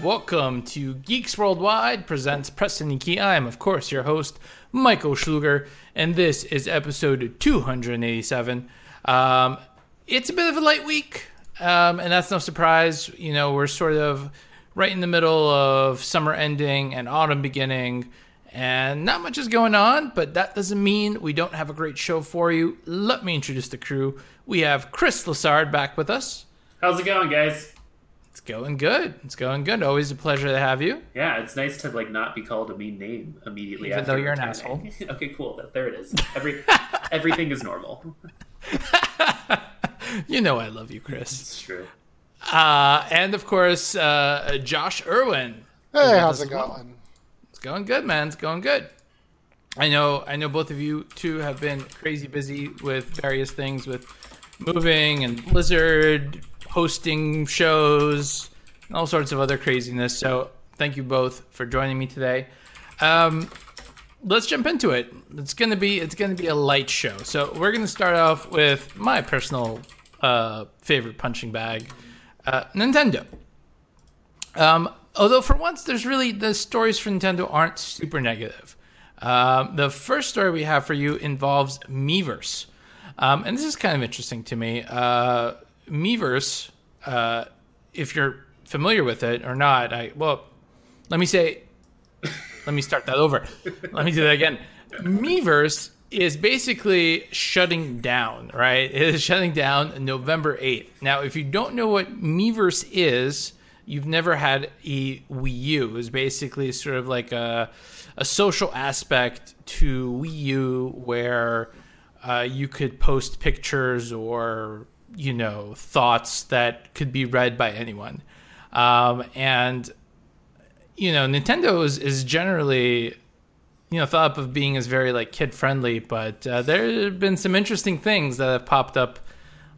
Welcome to Geeks Worldwide Presents Preston and Key. I am, of course, your host, Michael Schluger, and this is episode 287. It's a bit of a light week, and that's no surprise. You know, we're sort of right in the middle of summer ending and autumn beginning, and not much is going on, but that doesn't mean we don't have a great show for you. Let me introduce the crew. We have Chris Lassard back with us. How's it going, guys? It's going good. It's going good. Always a pleasure to have you. Yeah, it's nice to like not be called a mean name immediately even after. Even though you're an asshole. Okay, cool. There it is. Everything is normal. You know I love you, Chris. It's true. And of course, Josh Irwin. Hey, how's it going? It's going good, man. It's going good. I know both of you two have been crazy busy with various things with moving and Blizzard, hosting shows, and all sorts of other craziness. So thank you both for joining me today. Let's jump into it. It's gonna be a light show. So we're gonna start off with my personal favorite punching bag, Nintendo. Although for once, there's really the stories for Nintendo aren't super negative. The first story we have for you involves Miiverse, and this is kind of interesting to me. Miiverse, if you're familiar with it or not, Miiverse is basically shutting down, right? It is shutting down November 8th. Now, if you don't know what Miiverse is, you've never had a Wii U. It's basically sort of like a social aspect to Wii U where you could post pictures or thoughts that could be read by anyone. Nintendo is generally, thought up of being as very like kid friendly, but there have been some interesting things that have popped up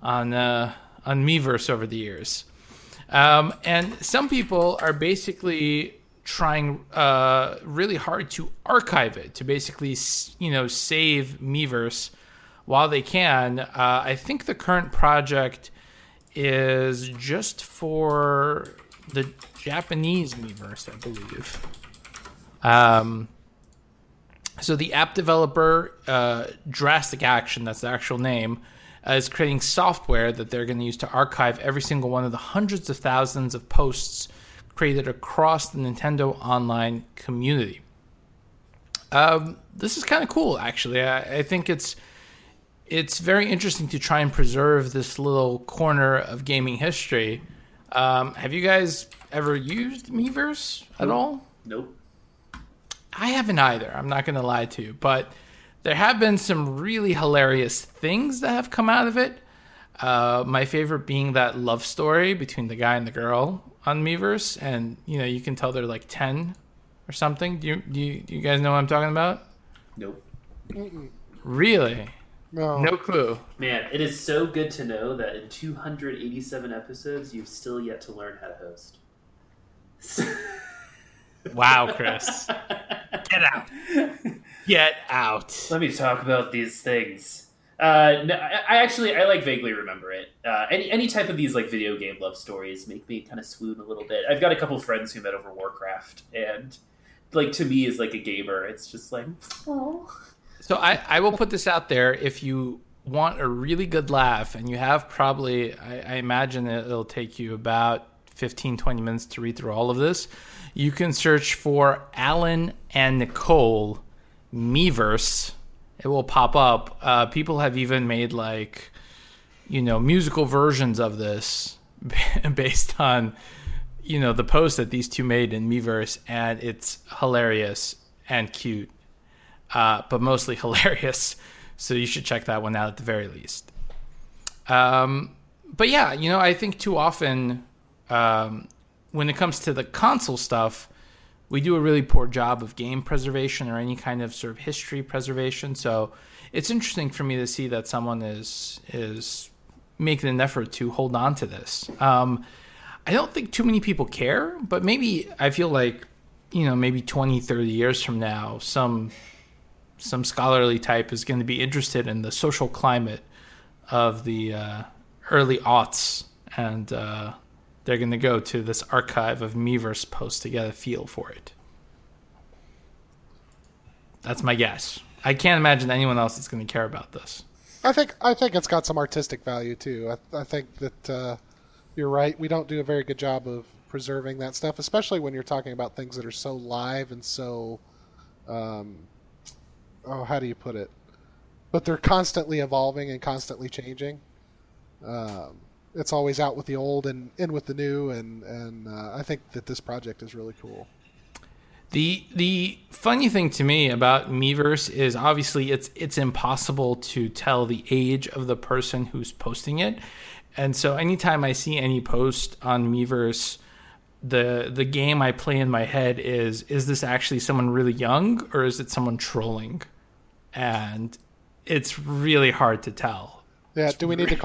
on Miiverse over the years. And some people are basically trying really hard to archive it, to basically, save Miiverse while they can. I think the current project is just for the Japanese Miiverse, I believe. So the app developer, Drastic Action, that's the actual name, is creating software that they're going to use to archive every single one of the hundreds of thousands of posts created across the Nintendo online community. This is kind of cool, actually. I think it's very interesting to try and preserve this little corner of gaming history. Have you guys ever used Miiverse at all? Nope. I haven't either. I'm not going to lie to you. But there have been some really hilarious things that have come out of it. My favorite being that love story between the guy and the girl on Miiverse. And, you can tell they're like 10 or something. Do you guys know what I'm talking about? Nope. Mm-mm. Really? No clue. Man, it is so good to know that in 287 episodes, you've still yet to learn how to host. Wow, Chris. Get out. Let me talk about these things. No, I like vaguely remember it. Any type of these like video game love stories make me kind of swoon a little bit. I've got a couple friends who met over Warcraft, and like to me as like a gamer, it's just like, oh. So I will put this out there. If you want a really good laugh, and you have probably, I imagine it'll take you about 15, 20 minutes to read through all of this, you can search for Alan and Nicole Miiverse. It will pop up. People have even made like, musical versions of this based on, the post that these two made in Miiverse, and it's hilarious and cute. But mostly hilarious, so you should check that one out at the very least. But yeah, I think too often when it comes to the console stuff, we do a really poor job of game preservation or any kind of sort of history preservation. So it's interesting for me to see that someone is making an effort to hold on to this. I don't think too many people care, but maybe I feel like maybe 20, 30 years from now, some scholarly type is going to be interested in the social climate of the early aughts and they're going to go to this archive of Miiverse posts to get a feel for it. That's my guess. I can't imagine anyone else is going to care about this. I think it's got some artistic value too. I think that you're right. We don't do a very good job of preserving that stuff, especially when you're talking about things that are so live and so, how do you put it? But they're constantly evolving and constantly changing. It's always out with the old and in with the new, and I think that this project is really cool. The funny thing to me about Miiverse is obviously it's impossible to tell the age of the person who's posting it. And so anytime I see any post on Miiverse, the game I play in my head is this actually someone really young or is it someone trolling? And it's really hard to tell. Yeah, do we need to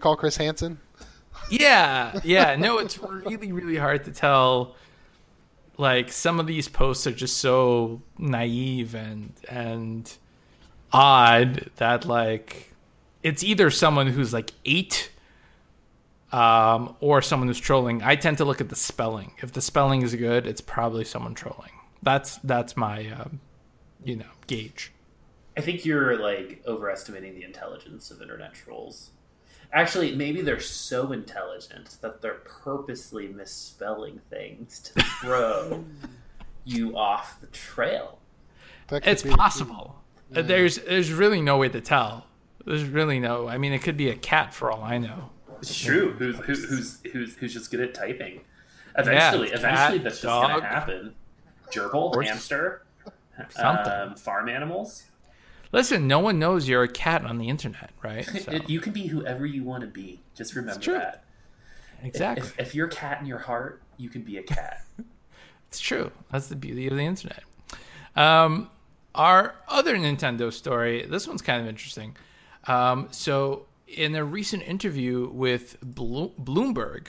call Chris Hansen? Yeah. No, it's really, really hard to tell. Like, some of these posts are just so naive and odd that, like, it's either someone who's, like, 8 or someone who's trolling. I tend to look at the spelling. If the spelling is good, it's probably someone trolling. That's my, gauge. I think you're, like, overestimating the intelligence of internet trolls. Actually, maybe they're so intelligent that they're purposely misspelling things to throw you off the trail. It's possible. Yeah. There's really no way to tell. There's really no... I mean, it could be a cat for all I know. It's true. Who's just good at typing. Eventually, that's just going to happen. Gerbil, hamster, farm animals... Listen, no one knows you're a cat on the internet, right? So. You can be whoever you want to be. Just remember that. Exactly. If you're a cat in your heart, you can be a cat. It's true. That's the beauty of the internet. Our other Nintendo story, this one's kind of interesting. So in a recent interview with Bloomberg,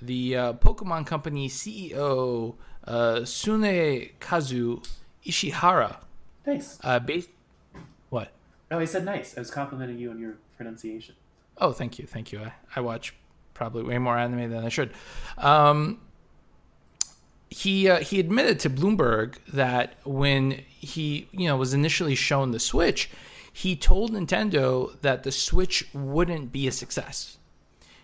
the Pokemon Company CEO, Tsunekazu Ishihara. Thanks. Oh, I said nice. I was complimenting you on your pronunciation. Oh, thank you. Thank you. I watch probably way more anime than I should. He admitted to Bloomberg that when he was initially shown the Switch, he told Nintendo that the Switch wouldn't be a success.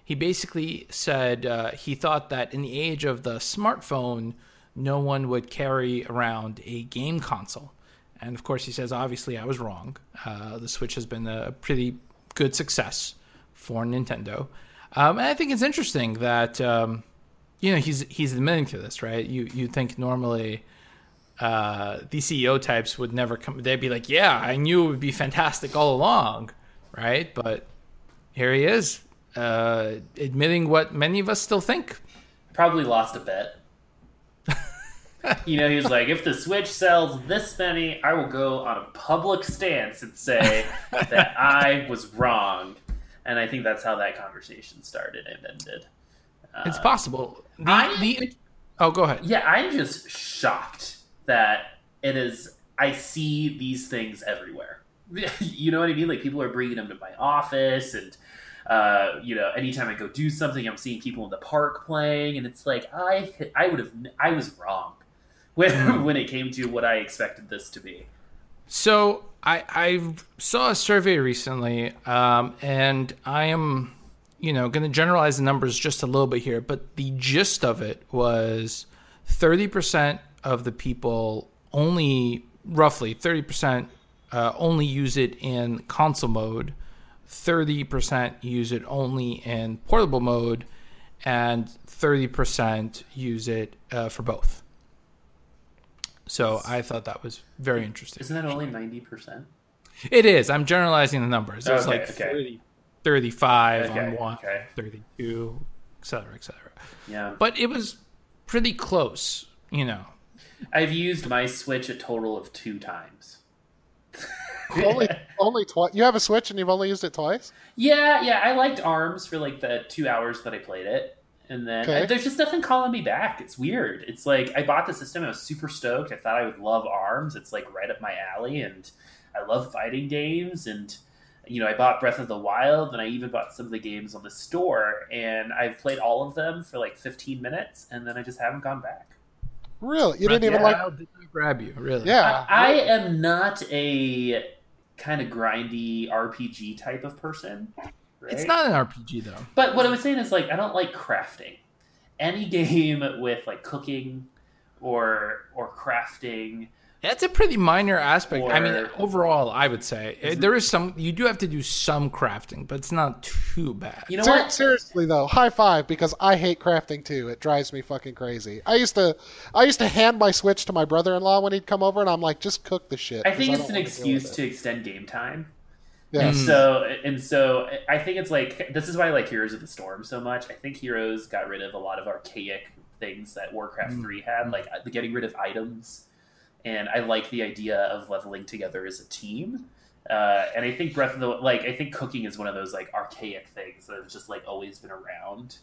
He basically said he thought that in the age of the smartphone, no one would carry around a game console. And, of course, he says, obviously, I was wrong. The Switch has been a pretty good success for Nintendo. And I think it's interesting that, he's admitting to this, right? You'd think normally these CEO types would never come. They'd be like, yeah, I knew it would be fantastic all along, right? But here he is admitting what many of us still think. Probably lost a bet. He was like, if the Switch sells this many, I will go on a public stance and say that I was wrong. And I think that's how that conversation started and ended. It's possible. Go ahead. Yeah, I'm just shocked that it is. I see these things everywhere. You know what I mean? Like, people are bringing them to my office and... anytime I go do something, I'm seeing people in the park playing, and it's like I was wrong when it came to what I expected this to be. So I saw a survey recently, and I am going to generalize the numbers just a little bit here, but the gist of it was 30% of the people only, roughly 30% only use it in console mode. 30% use it only in portable mode, and 30% use it for both. So I thought that was very interesting. Isn't that only 90%? It is. I'm generalizing the numbers. It's 30, 35 on one, 32, et cetera, et cetera. Yeah. But it was pretty close, I've used my Switch a total of 2 times. only twice. You have a Switch and you've only used it twice? Yeah. I liked ARMS for like the 2 hours that I played it. And then there's just nothing calling me back. It's weird. It's like I bought the system. I was super stoked. I thought I would love ARMS. It's like right up my alley. And I love fighting games. And you know, I bought Breath of the Wild, and I even bought some of the games on the store, and I've played all of them for like 15 minutes, and then I just haven't gone back. Really? You didn't even like... How did I grab you, really? Yeah. I am not a kind of grindy RPG type of person. Right? It's not an RPG, though. But what I was saying is, like, I don't like crafting. Any game with, like, cooking or crafting... That's a pretty minor aspect. I mean, overall, I would say there is some. You do have to do some crafting, but it's not too bad. You know what? Seriously though, high five, because I hate crafting too. It drives me fucking crazy. I used to hand my Switch to my brother-in-law when he'd come over, and I'm like, just cook the shit. I think it's an excuse to extend game time. Yeah. And so I think it's like, this is why I like Heroes of the Storm so much. I think Heroes got rid of a lot of archaic things that Warcraft 3 had, like getting rid of items. And I like the idea of leveling together as a team. And I think I think cooking is one of those like archaic things that has just like always been around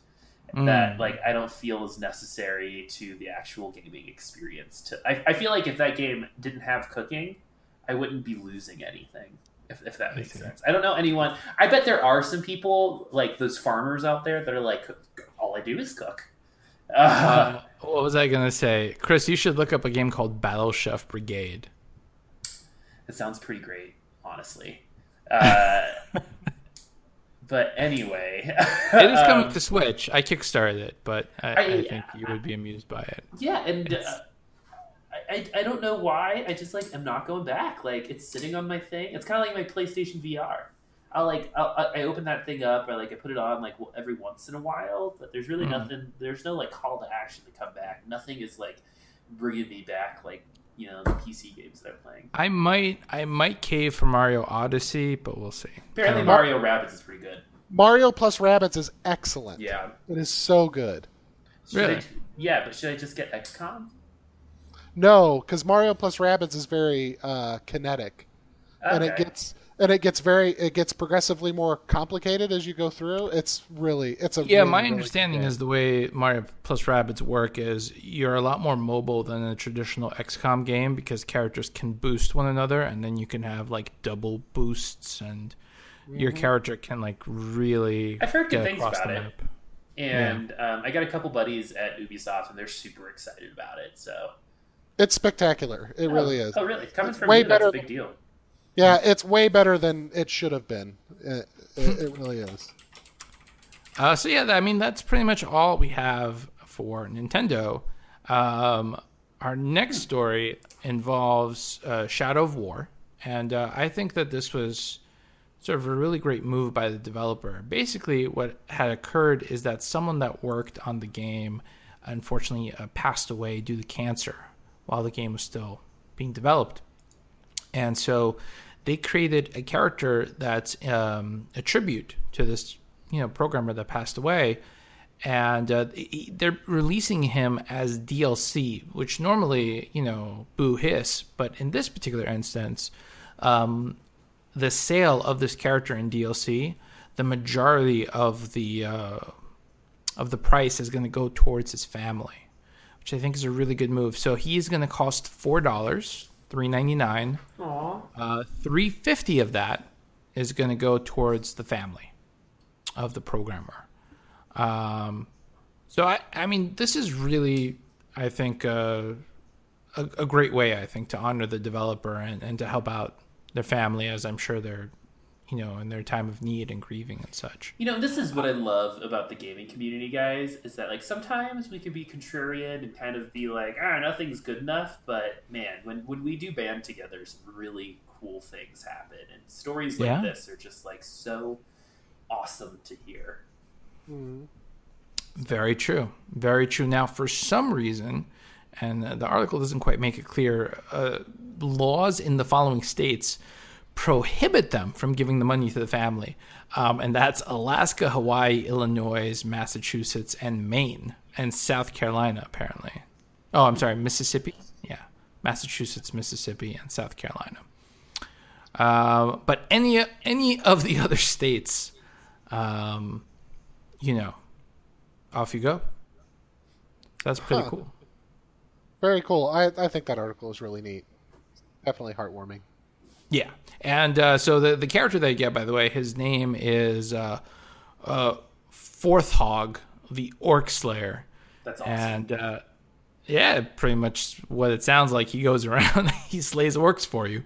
that like I don't feel is necessary to the actual gaming experience. I feel like if that game didn't have cooking, I wouldn't be losing anything. If that makes sense. I don't know anyone. I bet there are some people like those farmers out there that are like, all I do is cook. What was I gonna say? Chris, you should look up a game called Battle Chef Brigade. That sounds pretty great, honestly. But anyway, it is coming to Switch. I kickstarted it, but I think you would be amused by it. Yeah, and I don't know why. I just like am not going back. Like it's sitting on my thing. It's kind of like my PlayStation VR. I open that thing up, or like I put it on like every once in a while, but there's really nothing. There's no like call to action to come back. Nothing is like bringing me back, like, you know, the PC games that I'm playing. I might cave for Mario Odyssey, but we'll see. Apparently, Mario Rabbids is pretty good. Mario plus Rabbids is excellent. Yeah, it is so good. But should I just get XCOM? No, because Mario plus Rabbids is very kinetic, and it gets. And it gets progressively more complicated as you go through. My understanding is the way Mario plus Rabbids work is you're a lot more mobile than a traditional XCOM game because characters can boost one another, and then you can have like double boosts, and your character can like really. I've heard good things about it, and I got a couple buddies at Ubisoft, and they're super excited about it. So it's spectacular. It really is. Oh, really? Coming from me, that's a big deal. Yeah, it's way better than it should have been. It really is. I mean, that's pretty much all we have for Nintendo. Our next story involves Shadow of War. And I think that this was sort of a really great move by the developer. Basically, what had occurred is that someone that worked on the game, unfortunately, passed away due to cancer while the game was still being developed. And so they created a character that's a tribute to this, you know, programmer that passed away. And they're releasing him as DLC, which normally, you know, boo hiss. But in this particular instance, the sale of this character in DLC, the majority of the price is going to go towards his family, which I think is a really good move. So he's going to cost $4. $3.99. $3.50 of that is going to go towards the family of the programmer. So I mean, this is really, I think, a great way, I think, to honor the developer and to help out their family, as I'm sure they're, you know, in their time of need and grieving and such. You know, this is what I love about the gaming community, guys, is that, like, sometimes we can be contrarian and kind of be like, nothing's good enough, but, man, when we do band together, some really cool things happen, and stories like this are just, like, so awesome to hear. Mm-hmm. Very true. Very true. Now, for some reason, and the article doesn't quite make it clear, laws in the following states prohibit them from giving the money to the family, and that's Alaska, Hawaii, Illinois, Massachusetts, and Maine, and South Carolina, apparently. Oh, I'm sorry, Mississippi? Yeah, Massachusetts, Mississippi, and South Carolina. But any of the other states, you know, off you go. That's pretty cool. Very cool. I think that article is really neat. Definitely heartwarming. Yeah. And so the character that you get, by the way, his name is Fourth Hog, the Orc Slayer. That's awesome. And yeah, pretty much what it sounds like. He goes around, he slays orcs for you.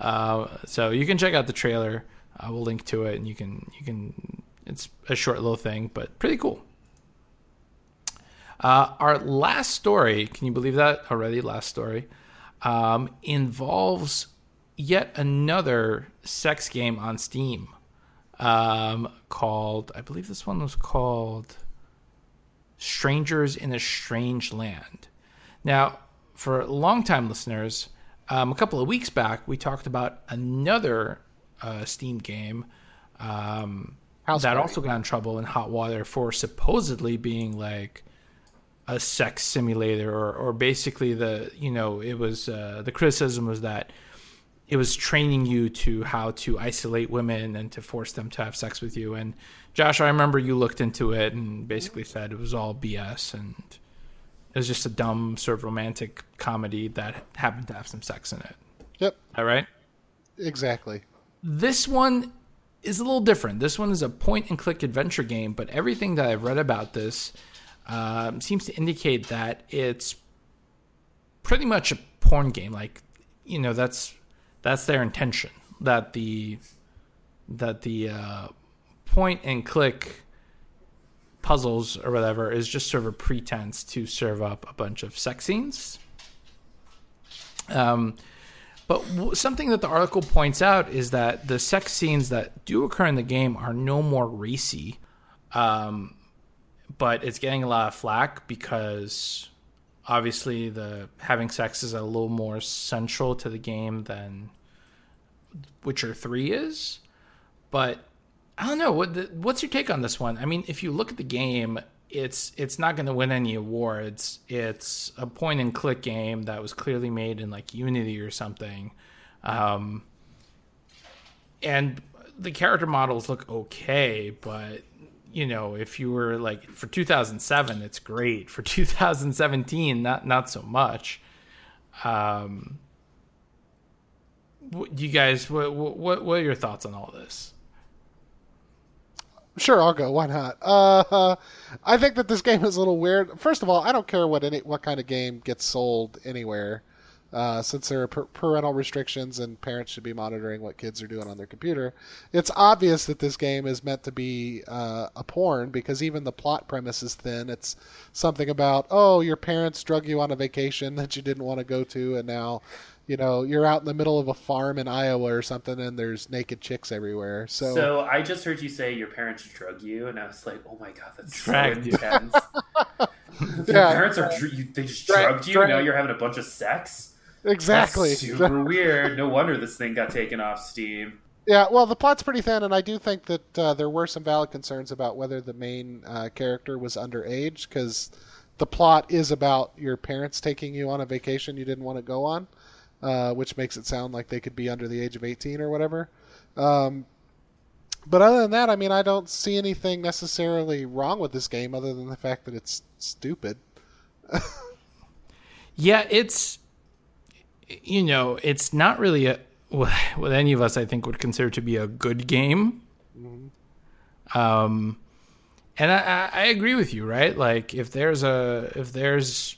So you can check out the trailer. I will link to it, and you can. It's a short little thing, but pretty cool. Our last story, can you believe that already? Last story involves yet another sex game on Steam called, I believe this one was called Strangers in a Strange Land. Now, for longtime listeners, a couple of weeks back, we talked about another Steam game that also got in trouble in hot water for supposedly being like a sex simulator, or basically it was the criticism was that it was training you to how to isolate women and to force them to have sex with you. And Josh, I remember you looked into it and basically said it was all BS and it was just a dumb sort of romantic comedy that happened to have some sex in it. Yep. All right. Exactly. This one is a little different. This one is a point and click adventure game, but everything that I've read about this seems to indicate that it's pretty much a porn game. Like, that's their intention, that the point and click puzzles or whatever is just sort of a pretense to serve up a bunch of sex scenes. But something that the article points out is that the sex scenes that do occur in the game are no more racy. But it's getting a lot of flack because obviously the having sex is a little more central to the game than Witcher 3 is. But I don't know, what's your take on this one? I mean, if you look at the game, it's not going to win any awards. It's a point and click game that was clearly made in like Unity or something. And the character models look okay, but if you were like for 2007, it's great. For 2017, not so much. You guys, what are your thoughts on all this? Sure, I'll go. Why not? I think that this game is a little weird. First of all, I don't care what kind of game gets sold anywhere, since there are parental restrictions and parents should be monitoring what kids are doing on their computer. It's obvious that this game is meant to be a porn, because even the plot premise is thin. It's something about, your parents drug you on a vacation that you didn't want to go to, and now you're out in the middle of a farm in Iowa or something, and there's naked chicks everywhere. So I just heard you say your parents drug you, and I was like, oh my God, that's so intense. Your parents drugged you, and now you're having a bunch of sex? Exactly. That's super weird. No wonder this thing got taken off Steam. Yeah, well, the plot's pretty thin, and I do think that there were some valid concerns about whether the main character was underage, because the plot is about your parents taking you on a vacation you didn't want to go on. Which makes it sound like they could be under the age of 18 or whatever. But other than that, I mean, I don't see anything necessarily wrong with this game other than the fact that it's stupid. Yeah, it's, it's not really what any of us, I think, would consider to be a good game. Mm-hmm. And I agree with you, right? Like if it's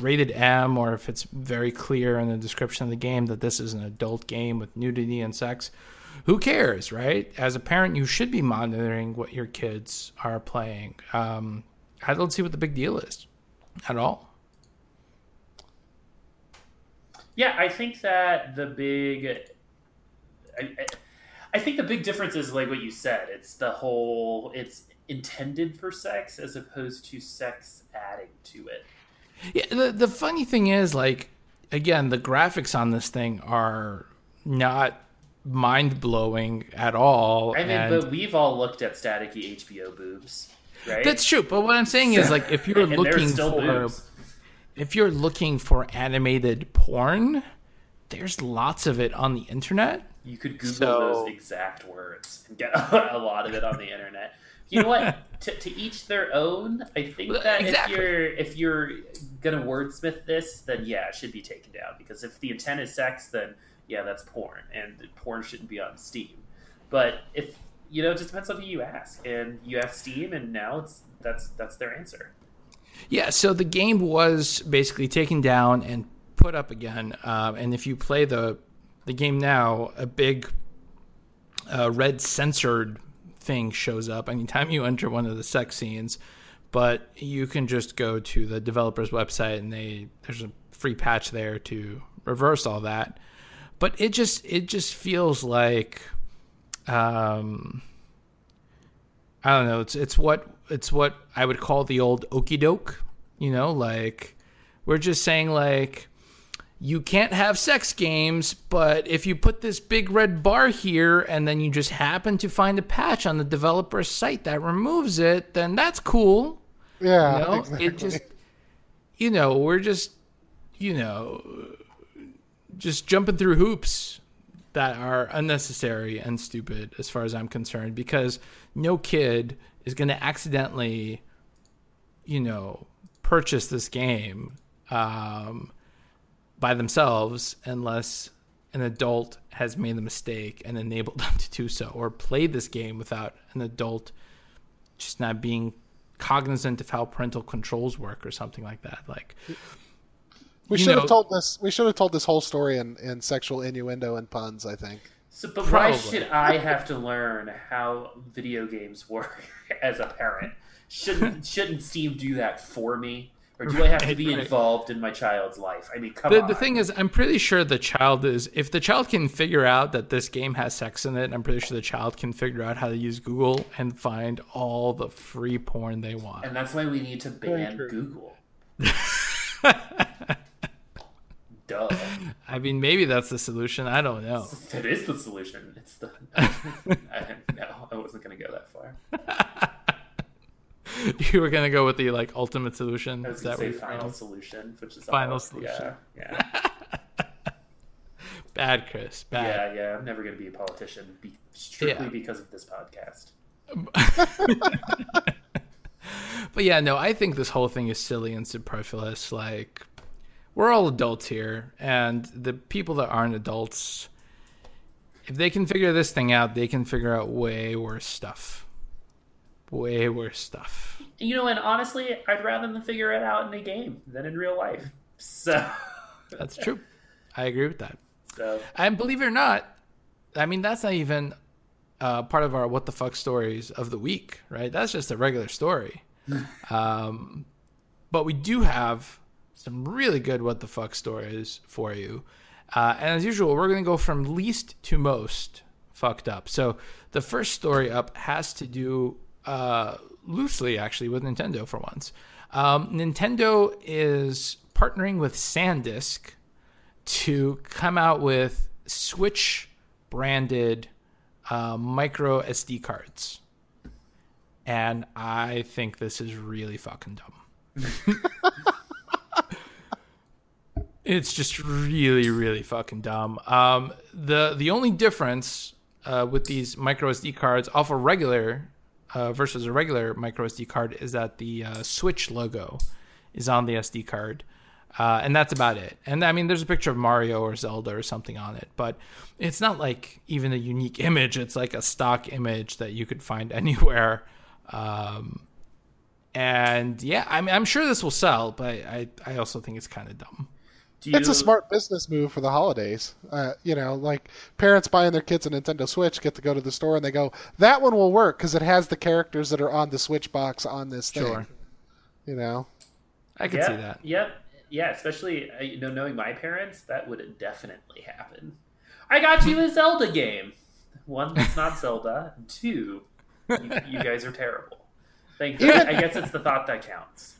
rated M, or if it's very clear in the description of the game that this is an adult game with nudity and sex, who cares, right? As a parent, you should be monitoring what your kids are playing. I don't see what the big deal is at all. Yeah, I think that the big difference is like what you said. It's the whole, it's intended for sex as opposed to sex adding to it. Yeah, the funny thing is, like, again, the graphics on this thing are not mind-blowing at all. I mean, but we've all looked at staticky HBO boobs, right? That's true, but what I'm saying is, like, if you're looking for animated porn, there's lots of it on the internet. You could Google those exact words and get a lot of it on the internet. You know what? to each their own. I think that exactly. if you're gonna wordsmith this, then yeah, it should be taken down, because if the intent is sex, then yeah, that's porn, and porn shouldn't be on Steam. But if you know, it just depends on who you ask, and you ask Steam, and now that's their answer. Yeah, so the game was basically taken down and put up again, and if you play the game now, a big red censored thing shows up anytime you enter one of the sex scenes, but you can just go to the developer's website, and there's a free patch there to reverse all that. But it just feels like, I don't know, it's what I would call the old okie doke, you know, like we're just saying like, you can't have sex games, but if you put this big red bar here and then you just happen to find a patch on the developer's site that removes it, then that's cool. Yeah, you know? Exactly. It just, you know, we're just, you know, just jumping through hoops that are unnecessary and stupid as far as I'm concerned, because no kid is going to accidentally, you know, purchase this game by themselves unless an adult has made the mistake and enabled them to do so, or played this game without an adult just not being cognizant of how parental controls work or something like that. Like, we should have told this. We should have told this whole story in sexual innuendo and puns, I think. So, but probably. Why should I have to learn how video games work as a parent? Shouldn't Steam do that for me? Or do I have to be involved in my child's life? I mean, come on. The thing is, I'm pretty sure the child is... If the child can figure out that this game has sex in it, I'm pretty sure the child can figure out how to use Google and find all the free porn they want. And that's why we need to ban Google. Duh. I mean, maybe that's the solution. I don't know. That is the solution. It's the... No, I wasn't going to go that far. You were gonna go with the like ultimate solution. I was gonna say final solution, which is final solution. Yeah. Bad, Chris. Bad. Yeah. I'm never gonna be a politician strictly because of this podcast. But yeah, no, I think this whole thing is silly and superfluous. Like, we're all adults here, and the people that aren't adults, if they can figure this thing out, they can figure out way worse stuff. Way worse stuff. You know, and honestly, I'd rather them figure it out in a game than in real life. So that's true. I agree with that. So, and believe it or not, I mean, that's not even part of our what the fuck stories of the week, right? That's just a regular story. But we do have some really good what the fuck stories for you. And as usual, we're going to go from least to most fucked up. So the first story up has to do loosely actually with Nintendo for once. Nintendo is partnering with SanDisk to come out with Switch branded micro SD cards, and I think this is really fucking dumb. It's just really, really fucking dumb. The only difference with these micro SD cards off a regular versus a regular micro SD card is that the Switch logo is on the SD card, and that's about it. And I mean, there's a picture of Mario or Zelda or something on it, but it's not like even a unique image. It's like a stock image that you could find anywhere. And yeah, I mean, I'm sure this will sell, but I also think it's kind of dumb. It's a smart business move for the holidays. You know, like parents buying their kids a Nintendo Switch get to go to the store and they go, that one will work because it has the characters that are on the Switch box on this thing. Sure. You know? I can see that. Yep. Yeah, especially you know, knowing my parents, that would definitely happen. I got you a Zelda game. One, that's not Zelda. Two, you guys are terrible. Thank you. I guess it's the thought that counts.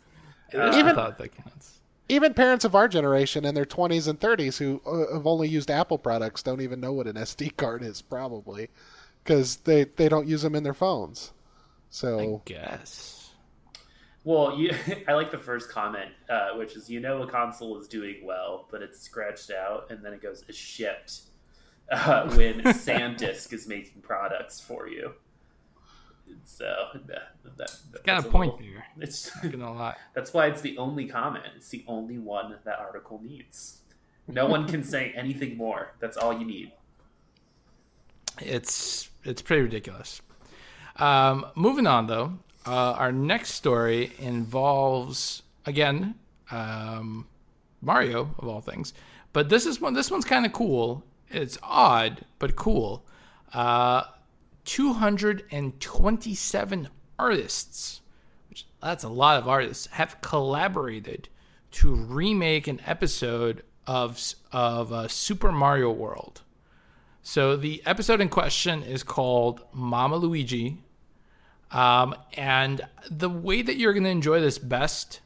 It's the thought that counts. Even parents of our generation in their 20s and 30s who have only used Apple products don't even know what an SD card is, probably, because they don't use them in their phones. So I guess. Well, I like the first comment, which is, you know, a console is doing well, but it's scratched out, and then it goes, shipped, when SanDisk is making products for you. So that's got a point there. It's not gonna lie. That's why it's the only comment. It's the only one that article needs. No one can say anything more. That's all you need. It's pretty ridiculous. Moving on, though, our next story involves, again, Mario, of all things. But this one's kind of cool. It's odd, but cool. 227 artists, which that's a lot of artists, have collaborated to remake an episode of Super Mario World. So the episode in question is called Mama Luigi. And the way that you're going to enjoy this best,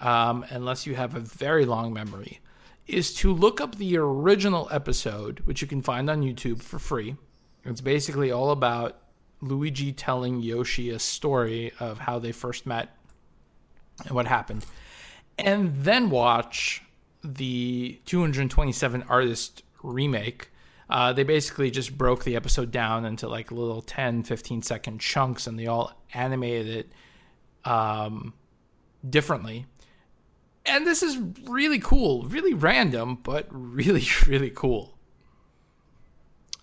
unless you have a very long memory, is to look up the original episode, which you can find on YouTube for free. It's basically all about Luigi telling Yoshi a story of how they first met and what happened. And then watch the 227 artist remake. They basically just broke the episode down into like little 10, 15-second chunks, and they all animated it differently. And this is really cool, really random, but really, really cool.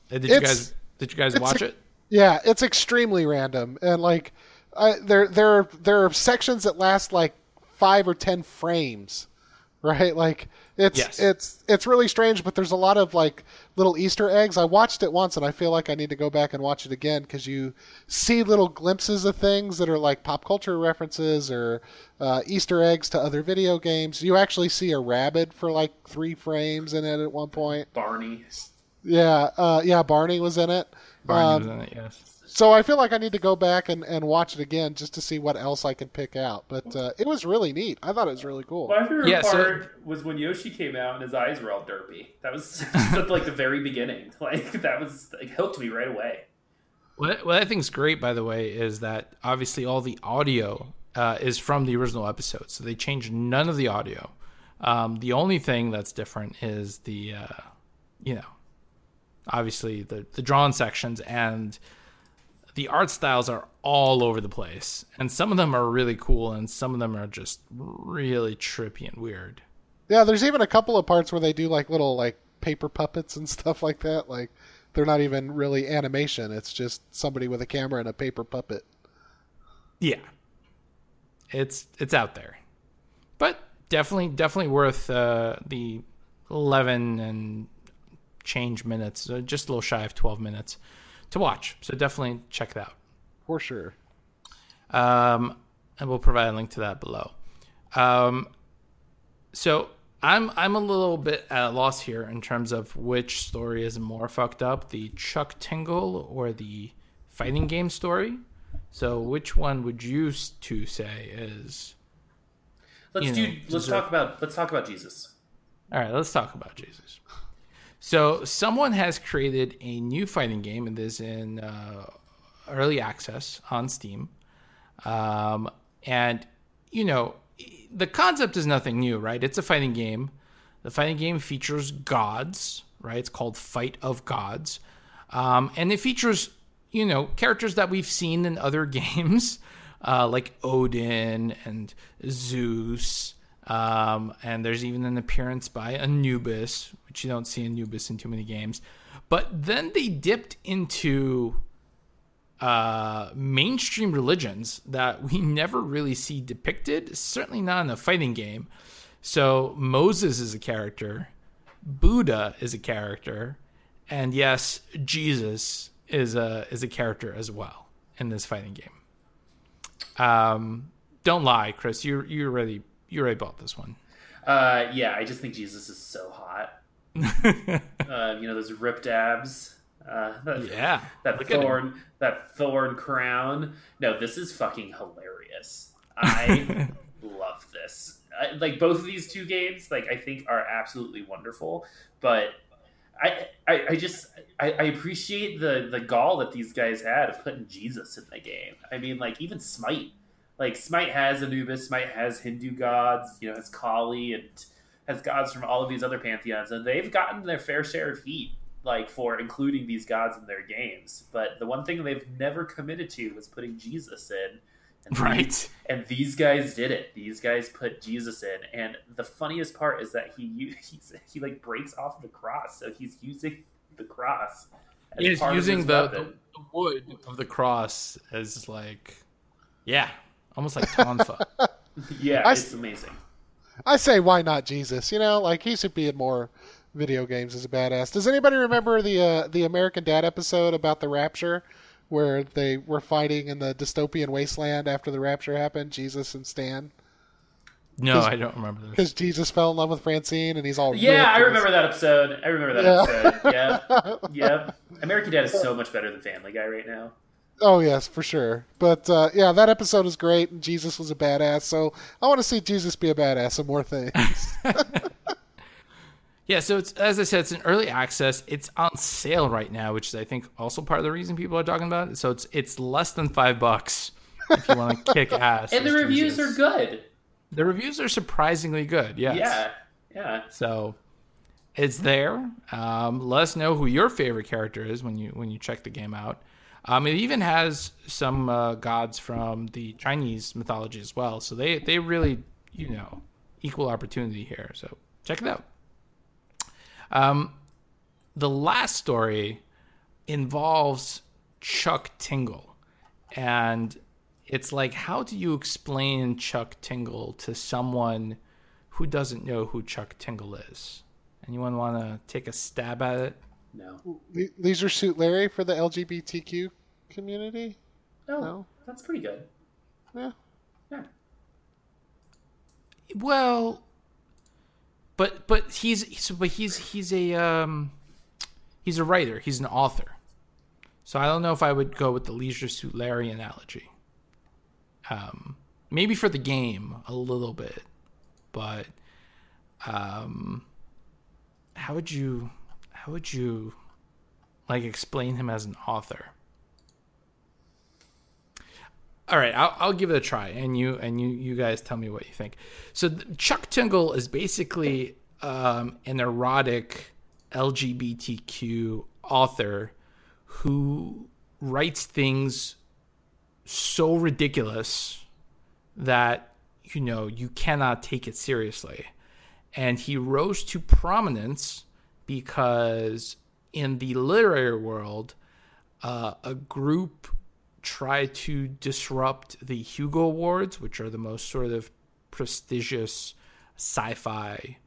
Did you guys watch it? Yeah, it's extremely random, and like there are sections that last like 5 or 10 frames, right? Like it's really strange, but there's a lot of like little Easter eggs. I watched it once, and I feel like I need to go back and watch it again because you see little glimpses of things that are like pop culture references or Easter eggs to other video games. You actually see a rabbit for like 3 frames in it at one point. Barney. Yeah, Barney was in it. Barney was in it, yes. So I feel like I need to go back and watch it again just to see what else I can pick out. But it was really neat. I thought it was really cool. My favorite part was when Yoshi came out and his eyes were all derpy. That was like the very beginning. Like that was hooked me right away. What I think is great, by the way, is that obviously all the audio is from the original episode, so they changed none of the audio. The only thing that's different is the, obviously the drawn sections, and the art styles are all over the place, and some of them are really cool and some of them are just really trippy and weird. Yeah, there's even a couple of parts where they do like little like paper puppets and stuff like that. Like they're not even really animation. It's just somebody with a camera and a paper puppet. Yeah. It's out there. But definitely worth the 11 and change minutes, just a little shy of 12 minutes to watch. So definitely check it out. For sure. And we'll provide a link to that below. So I'm a little bit at a loss here in terms of which story is more fucked up, the Chuck Tingle or the fighting game story. So which one would you two say is... Let's talk about Jesus. All right, let's talk about Jesus. So someone has created a new fighting game, and this is in early access on Steam. And, the concept is nothing new, right? It's a fighting game. The fighting game features gods, right? It's called Fight of Gods. And it features, characters that we've seen in other games, like Odin and Zeus. And there's even an appearance by Anubis, which you don't see Anubis in too many games. But then they dipped into mainstream religions that we never really see depicted, certainly not in a fighting game. So Moses is a character, Buddha is a character, and yes, Jesus is a character as well in this fighting game. Don't lie, Chris, you're already... You already bought this one. Yeah, I just think Jesus is so hot. Those ripped abs. That thorn crown. No, this is fucking hilarious. I love this. Both of these two games, I think are absolutely wonderful. But I appreciate the gall that these guys had of putting Jesus in the game. I mean, even Smite. Smite has Anubis, Smite has Hindu gods, has Kali, and has gods from all of these other pantheons, and they've gotten their fair share of heat, for including these gods in their games. But the one thing they've never committed to was putting Jesus in, Right. And these guys did it. These guys put Jesus in. And the funniest part is that he like breaks off the cross. So he's using the cross. He's using the wood of the cross as like, yeah, almost like tonfa. Yeah, it's amazing. I say, why not Jesus? You know, like he should be in more video games as a badass. Does anybody remember the American Dad episode about the rapture, where they were fighting in the dystopian wasteland after the rapture happened, Jesus and Stan? No, I don't remember this. Because Jesus fell in love with Francine and he's all... Yeah, I remember that episode. Yeah. Yeah. American Dad is so much better than Family Guy right now. Oh, yes, for sure. But, yeah, that episode is great, and Jesus was a badass, so I want to see Jesus be a badass in more things. Yeah, so it's, as I said, it's an early access. It's on sale right now, which is, I think, also part of the reason people are talking about it. So it's less than $5 if you want to kick ass. And the reviews are good. The reviews are surprisingly good, yes. Yeah. So it's there. Let us know who your favorite character is when you check the game out. It even has some gods from the Chinese mythology as well. So they really, equal opportunity here. So check it out. The last story involves Chuck Tingle. And it's like, how do you explain Chuck Tingle to someone who doesn't know who Chuck Tingle is? Anyone want to take a stab at it? No. Leisure Suit Larry for the LGBTQ community? No. That's pretty good. Yeah. Well, but he's a writer. He's an author. So I don't know if I would go with the Leisure Suit Larry analogy. Maybe for the game a little bit, but how would you like explain him as an author? All right, I'll give it a try, and you guys tell me what you think. So Chuck Tingle is basically an erotic LGBTQ author who writes things so ridiculous that you cannot take it seriously, and he rose to prominence because in the literary world, a group tried to disrupt the Hugo Awards, which are the most sort of prestigious sci-fi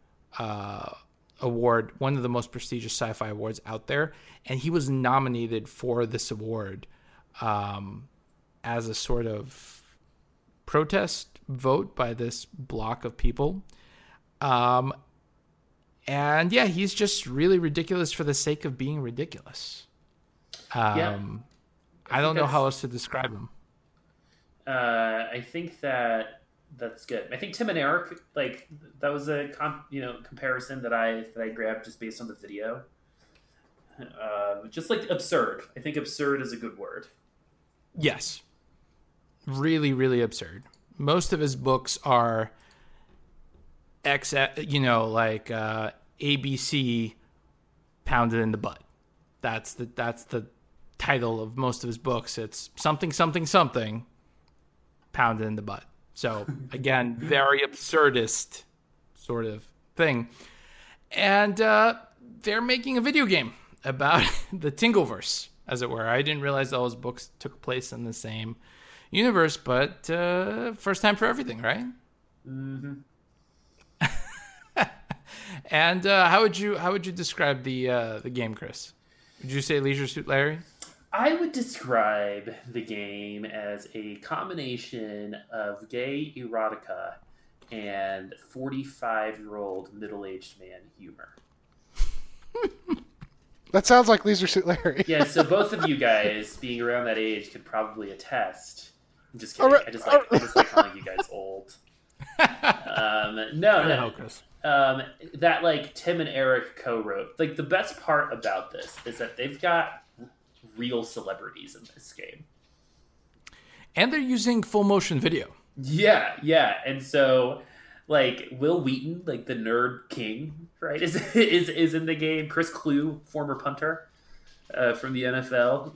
award, one of the most prestigious sci-fi awards out there. And he was nominated for this award as a sort of protest vote by this block of people. And yeah, he's just really ridiculous for the sake of being ridiculous. I don't know how else to describe him. I think that's good. I think Tim and Eric, like, that was a comparison that I grabbed just based on the video. Just like absurd. I think absurd is a good word. Yes. Really, really absurd. Most of his books are ABC pounded in the butt. That's the title of most of his books. It's something, something, something pounded in the butt. So again, very absurdist sort of thing. And they're making a video game about the Tingleverse, as it were. I didn't realize all his books took place in the same universe, but first time for everything, right? Mm-hmm. And how would you describe the game, Chris? Would you say Leisure Suit Larry? I would describe the game as a combination of gay erotica and 45-year-old middle-aged man humor. That sounds like Leisure Suit Larry. Yeah, so both of you guys being around that age could probably attest. I'm just kidding. Right. I just like calling you guys old. No, Chris. That like Tim and Eric co-wrote. Like the best part about this is that they've got real celebrities in this game, and they're using full motion video. Yeah, and so like Will Wheaton, like the nerd king, right, is in the game. Chris Clue, former punter from the NFL.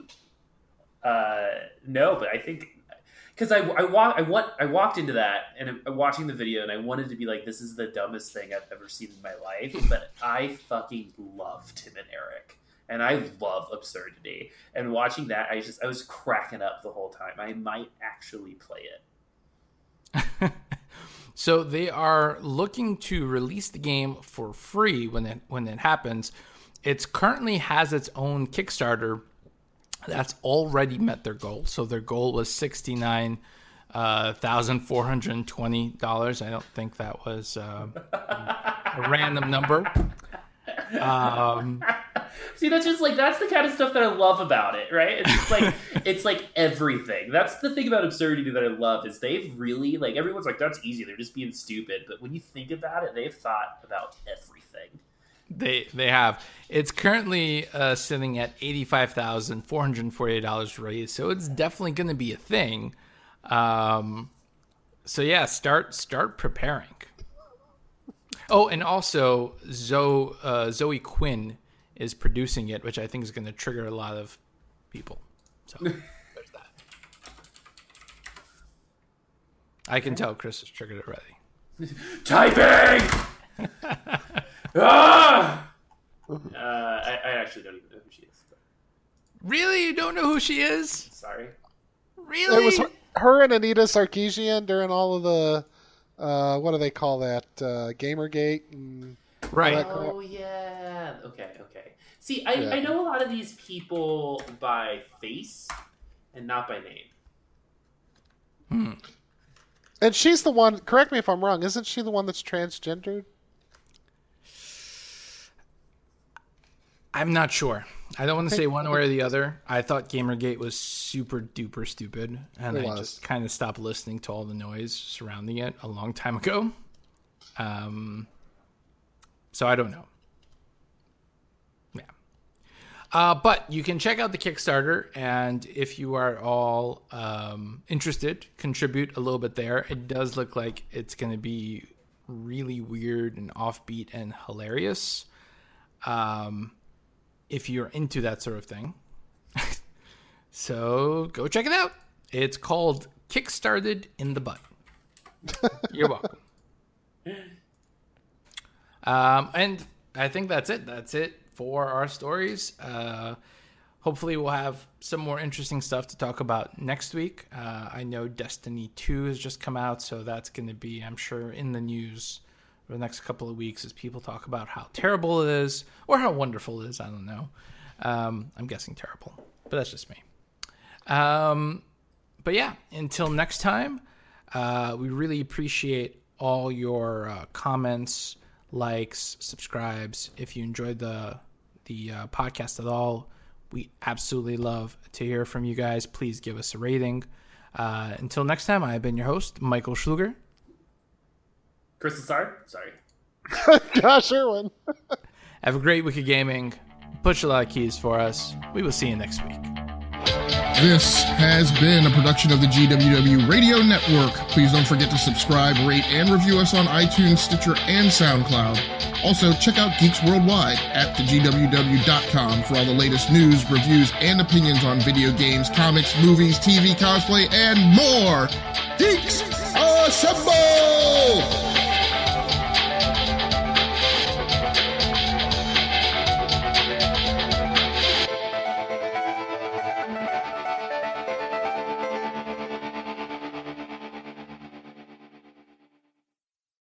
No, but I think because I walked into that and I'm watching the video and I wanted to be like, this is the dumbest thing I've ever seen in my life, but I fucking love Tim and Eric. And I love absurdity. And watching that, I was cracking up the whole time. I might actually play it. So they are looking to release the game for free when that happens. It currently has its own Kickstarter that's already met their goal. So their goal was $69,420. I don't think that was a random number. See, that's just like, that's the kind of stuff that I love about it, right? It's just like it's like everything. That's the thing about absurdity that I love, is they've really, like, everyone's like, that's easy, they're just being stupid, but when you think about it, they've thought about everything. They have. It's currently sitting at $85,448 raised, so it's definitely going to be a thing. So yeah, start preparing. Oh, and also Zoe Quinn is producing it, which I think is going to trigger a lot of people. So there's that. I can tell Chris has triggered it already. Typing! Ah! I actually don't even know who she is. But... Really? You don't know who she is? Sorry. Really? It was her and Anita Sarkeesian during all of the... what do they call that? Gamergate? And right. Oh, yeah. Okay. See, I know a lot of these people by face and not by name. Hmm. And she's the one, correct me if I'm wrong, isn't she the one that's transgendered? I'm not sure. I don't want to say one way or the other. I thought Gamergate was super duper stupid, and I just kind of stopped listening to all the noise surrounding it a long time ago. So I don't know. Yeah. But you can check out the Kickstarter, and if you are all interested, contribute a little bit there. It does look like it's going to be really weird and offbeat and hilarious. If you're into that sort of thing. So go check it out. It's called Kickstarted in the Butt. You're welcome. And I think that's it. That's it for our stories. Hopefully we'll have some more interesting stuff to talk about next week. I know Destiny 2 has just come out, so that's going to be, I'm sure, in the news the next couple of weeks as people talk about how terrible it is or how wonderful it is. I don't know. I'm guessing terrible, but that's just me. But yeah, until next time, we really appreciate all your comments, likes, subscribes. If you enjoyed the podcast at all, we absolutely love to hear from you guys. Please give us a rating. Until next time, I've been your host, Michael Schluger. Chris Lassard? Sorry. Josh Irwin. Have a great week of gaming. Push a lot of keys for us. We will see you next week. This has been a production of the GWW Radio Network. Please don't forget to subscribe, rate, and review us on iTunes, Stitcher, and SoundCloud. Also, check out Geeks Worldwide at thegww.com for all the latest news, reviews, and opinions on video games, comics, movies, TV, cosplay, and more. Geeks Assemble!